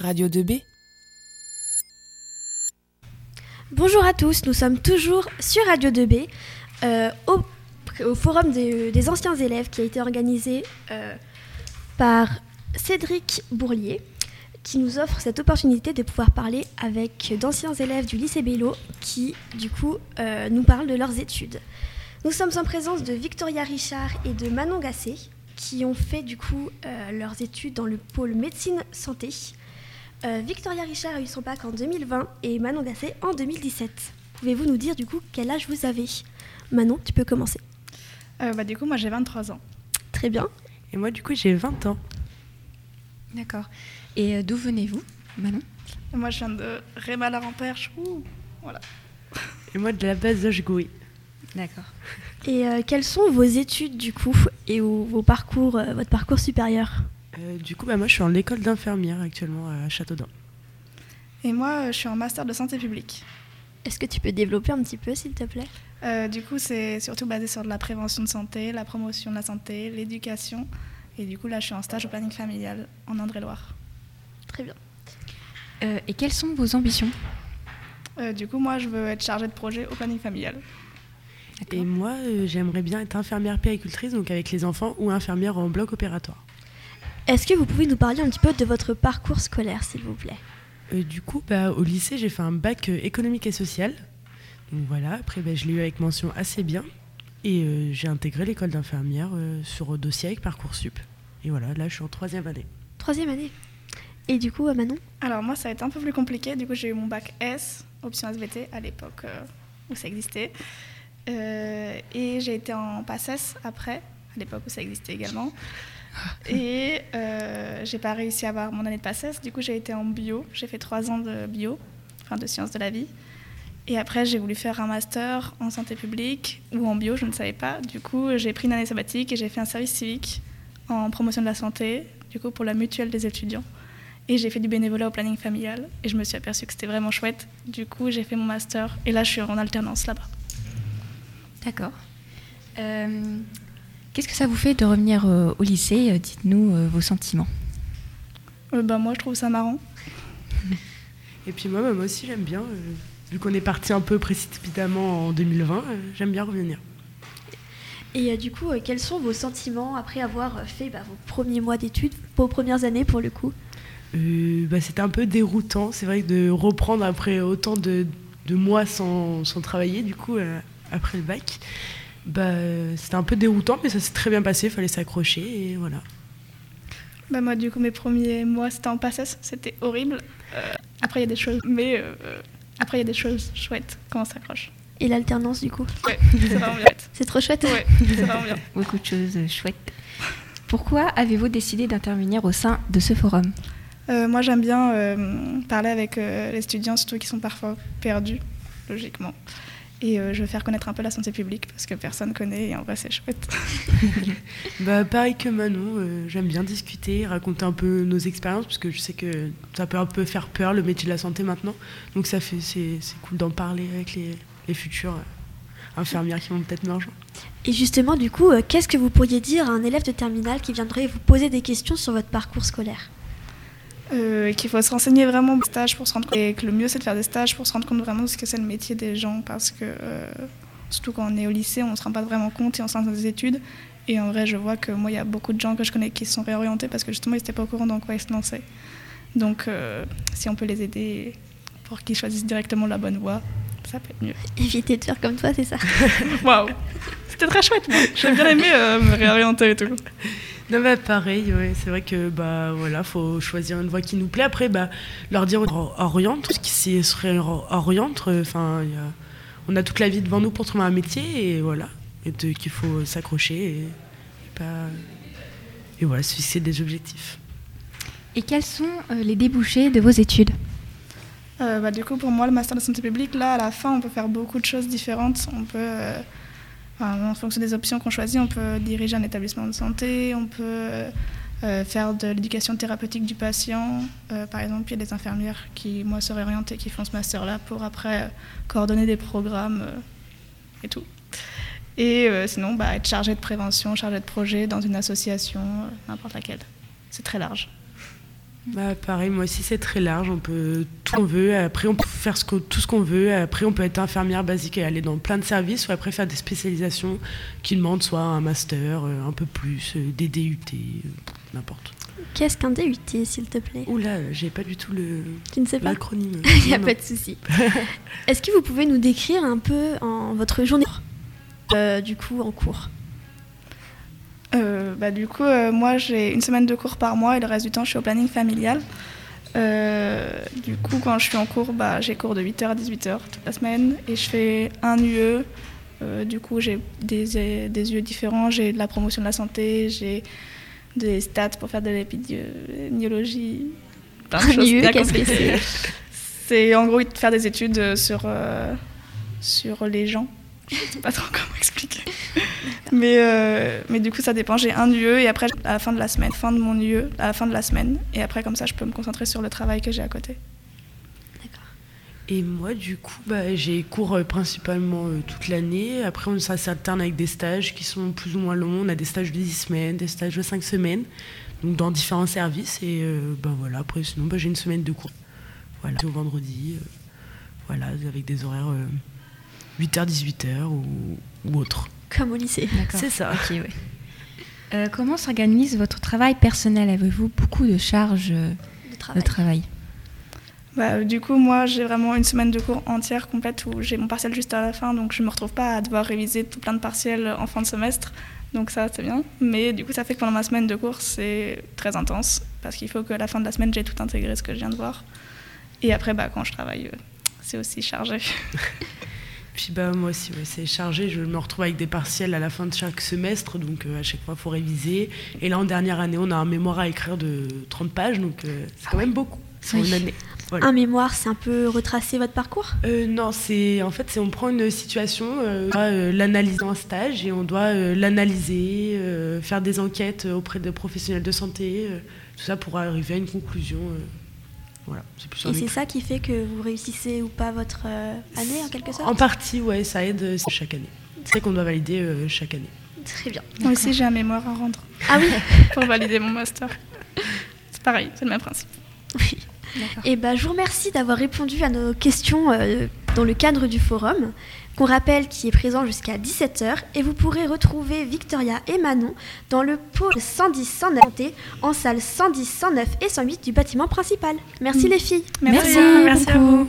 Radio 2B. Bonjour à tous, nous sommes toujours sur Radio 2B au forum des anciens élèves qui a été organisé par Cédric Bourlier, qui nous offre cette opportunité de pouvoir parler avec d'anciens élèves du lycée Bello qui, du coup, nous parlent de leurs études. Nous sommes en présence de Victoria Richard et de Manon Gassé, qui ont fait, du coup, leurs études dans le pôle Médecine Santé. Victoria Richard a eu son bac en 2020 et Manon Gassé en 2017. Pouvez-vous nous dire, du coup, quel âge vous avez ? Manon, tu peux commencer. Du coup, moi, j'ai 23 ans. Très bien. Et moi, du coup, j'ai 20 ans. D'accord. Et d'où venez-vous, Manon ? Moi, je viens de Réma-la-Rampère. Voilà. Et moi, de la base de Gouy. D'accord. Et quelles sont vos études, du coup, et vos parcours, votre parcours supérieur ? Moi, je suis en école d'infirmière actuellement à Châteaudun. Et moi, je suis en master de santé publique. Est-ce que tu peux développer un petit peu, s'il te plaît ? C'est surtout basé sur de la prévention de santé, la promotion de la santé, l'éducation. Et du coup, là, je suis en stage au planning familial en Indre-et-Loire. Très bien. Et quelles sont vos ambitions ? Moi, je veux être chargée de projet au planning familial. D'accord. Et moi, j'aimerais bien être infirmière puéricultrice, donc avec les enfants, ou infirmière en bloc opératoire. Est-ce que vous pouvez nous parler un petit peu de votre parcours scolaire, s'il vous plaît ? Au lycée, j'ai fait un bac économique et social. Donc voilà, après, je l'ai eu avec mention assez bien. Et j'ai intégré l'école d'infirmière sur dossier avec Parcoursup. Et voilà, là, je suis en troisième année. Troisième année. Et du coup, Manon ? Alors moi, ça a été un peu plus compliqué. Du coup, j'ai eu mon bac S, option SVT, à l'époque où ça existait. Et j'ai été en PACES après, à l'époque où ça existait également. Et j'ai pas réussi à avoir mon année de PACES. Du coup, j'ai été en bio. J'ai fait 3 ans de bio, enfin de sciences de la vie. Et après, j'ai voulu faire un master en santé publique ou en bio, je ne savais pas. Du coup, j'ai pris une année sabbatique et j'ai fait un service civique en promotion de la santé, du coup pour la mutuelle des étudiants. Et j'ai fait du bénévolat au planning familial. Et je me suis aperçue que c'était vraiment chouette. Du coup, j'ai fait mon master. Et là, je suis en alternance là-bas. D'accord. Qu'est-ce que ça vous fait de revenir au lycée ? Dites-nous vos sentiments. Moi, je trouve ça marrant. Et puis moi aussi, j'aime bien. Vu qu'on est parti un peu précipitamment en 2020, j'aime bien revenir. Et quels sont vos sentiments après avoir fait vos premiers mois d'études, vos premières années pour le coup ? C'était un peu déroutant. C'est vrai que de reprendre après autant de mois sans travailler, du coup, après le bac... c'était un peu déroutant, mais ça s'est très bien passé, il fallait s'accrocher, et voilà. Moi, du coup, mes premiers mois, c'était en PACES, c'était horrible. Après, il y a des choses... Mais après, il y a des choses chouettes, quand on s'accroche. Et l'alternance, du coup ? Ouais, c'est vraiment bien. C'est trop chouette ? Ouais, c'est vraiment bien. Beaucoup de choses chouettes. Pourquoi avez-vous décidé d'intervenir au sein de ce forum ? Moi, j'aime bien parler avec les étudiants, surtout qui sont parfois perdus, logiquement. Et je veux faire connaître un peu la santé publique parce que personne connaît et en vrai c'est chouette. Pareil que Manon, j'aime bien discuter, raconter un peu nos expériences parce que je sais que ça peut un peu faire peur le métier de la santé maintenant. Donc c'est cool d'en parler avec les futures infirmières qui vont peut-être me rejoindre. Et justement du coup, qu'est-ce que vous pourriez dire à un élève de terminale qui viendrait vous poser des questions sur votre parcours scolaire ? Qu'il faut se renseigner vraiment des stages pour se rendre compte, et que le mieux c'est de faire des stages pour se rendre compte vraiment de ce que c'est le métier des gens, parce que surtout quand on est au lycée on ne se rend pas vraiment compte et on se lance dans des études. Et en vrai je vois que moi il y a beaucoup de gens que je connais qui se sont réorientés parce que justement ils n'étaient pas au courant dans quoi ils se lançaient. Donc si on peut les aider pour qu'ils choisissent directement la bonne voie, ça peut être mieux. Éviter de faire comme toi, c'est ça. Waouh, c'était très chouette, moi j'ai bien aimé me réorienter et tout. Non, pareil, ouais. C'est vrai que faut choisir une voie qui nous plaît. Après, leur dire oriente, parce qu'ils se réorientent. On a toute la vie devant nous pour trouver un métier, et voilà. Et qu'il faut s'accrocher et voilà, se fixer des objectifs. Et quels sont les débouchés de vos études ? Pour moi, le master de santé publique, là, à la fin, on peut faire beaucoup de choses différentes. On peut... en fonction des options qu'on choisit, on peut diriger un établissement de santé, on peut faire de l'éducation thérapeutique du patient. Par exemple, il y a des infirmières qui, moi, se réorientent et qui font ce master-là pour après coordonner des programmes et tout. Et sinon, être chargée de prévention, chargée de projet dans une association, n'importe laquelle. C'est très large. Bah, pareil, moi aussi c'est très large, on peut tout ce qu'on veut, après on peut faire tout ce qu'on veut, après on peut être infirmière basique et aller dans plein de services, ou après faire des spécialisations qui demandent soit un master, un peu plus, des DUT, n'importe. Qu'est-ce qu'un DUT, s'il te plaît ? Oula, j'ai pas du tout l'acronyme. Il n'y a pas de souci. Est-ce que vous pouvez nous décrire un peu en votre journée du coup en cours ? Moi j'ai une semaine de cours par mois et le reste du temps je suis au planning familial. Du coup quand je suis en cours, j'ai cours de 8h à 18h toute la semaine et je fais un UE. Du coup j'ai des UE différents, j'ai de la promotion de la santé, j'ai des stats pour faire de l'épidémiologie. Un UE, qu'est-ce que c'est ? C'est en gros faire des études sur les gens. Je ne sais pas trop comment expliquer. Mais du coup, ça dépend. J'ai un UE et après, à la fin de la semaine, fin de mon UE, à la fin de la semaine. Et après, comme ça, je peux me concentrer sur le travail que j'ai à côté. D'accord. Et moi, du coup, j'ai cours principalement toute l'année. Après, on s'alterne avec des stages qui sont plus ou moins longs. On a des stages de 10 semaines, des stages de 5 semaines, donc dans différents services. Et voilà, après, sinon, j'ai une semaine de cours. Voilà, au vendredi, avec des horaires... 8h, 18h ou autre. Comme au lycée. D'accord. C'est ça. Okay, ouais. Comment s'organise votre travail personnel ? Avez-vous beaucoup de charges de travail ? Du coup, moi, j'ai vraiment une semaine de cours entière complète où j'ai mon partiel juste à la fin, donc je ne me retrouve pas à devoir réviser tout plein de partiels en fin de semestre. Donc ça, c'est bien. Mais du coup, ça fait que pendant ma semaine de cours, c'est très intense parce qu'il faut que à la fin de la semaine, j'ai tout intégré ce que je viens de voir. Et après, quand je travaille, c'est aussi chargé. Puis moi aussi, c'est chargé. Je me retrouve avec des partiels à la fin de chaque semestre, donc à chaque fois, il faut réviser. Et là, en dernière année, on a un mémoire à écrire de 30 pages, donc c'est quand même beaucoup sur une année. Voilà. Un mémoire, c'est un peu retracer votre parcours ? Non, en fait, on prend une situation, on doit l'analyser en stage et on doit l'analyser, faire des enquêtes auprès de professionnels de santé, tout ça pour arriver à une conclusion. Voilà, et c'est ça qui fait que vous réussissez ou pas votre année en quelque sorte ? En partie, oui, ça aide chaque année. C'est qu'on doit valider chaque année. Très bien. Moi aussi, j'ai un mémoire à rendre. Ah oui ? Pour valider mon master. C'est pareil, c'est le même principe. Oui. D'accord. Et je vous remercie d'avoir répondu à nos questions dans le cadre du forum, qu'on rappelle qui est présent jusqu'à 17h. Et vous pourrez retrouver Victoria et Manon dans le pôle 110-109 en salle 110, 109 et 108 du bâtiment principal. Merci les filles. Merci à vous.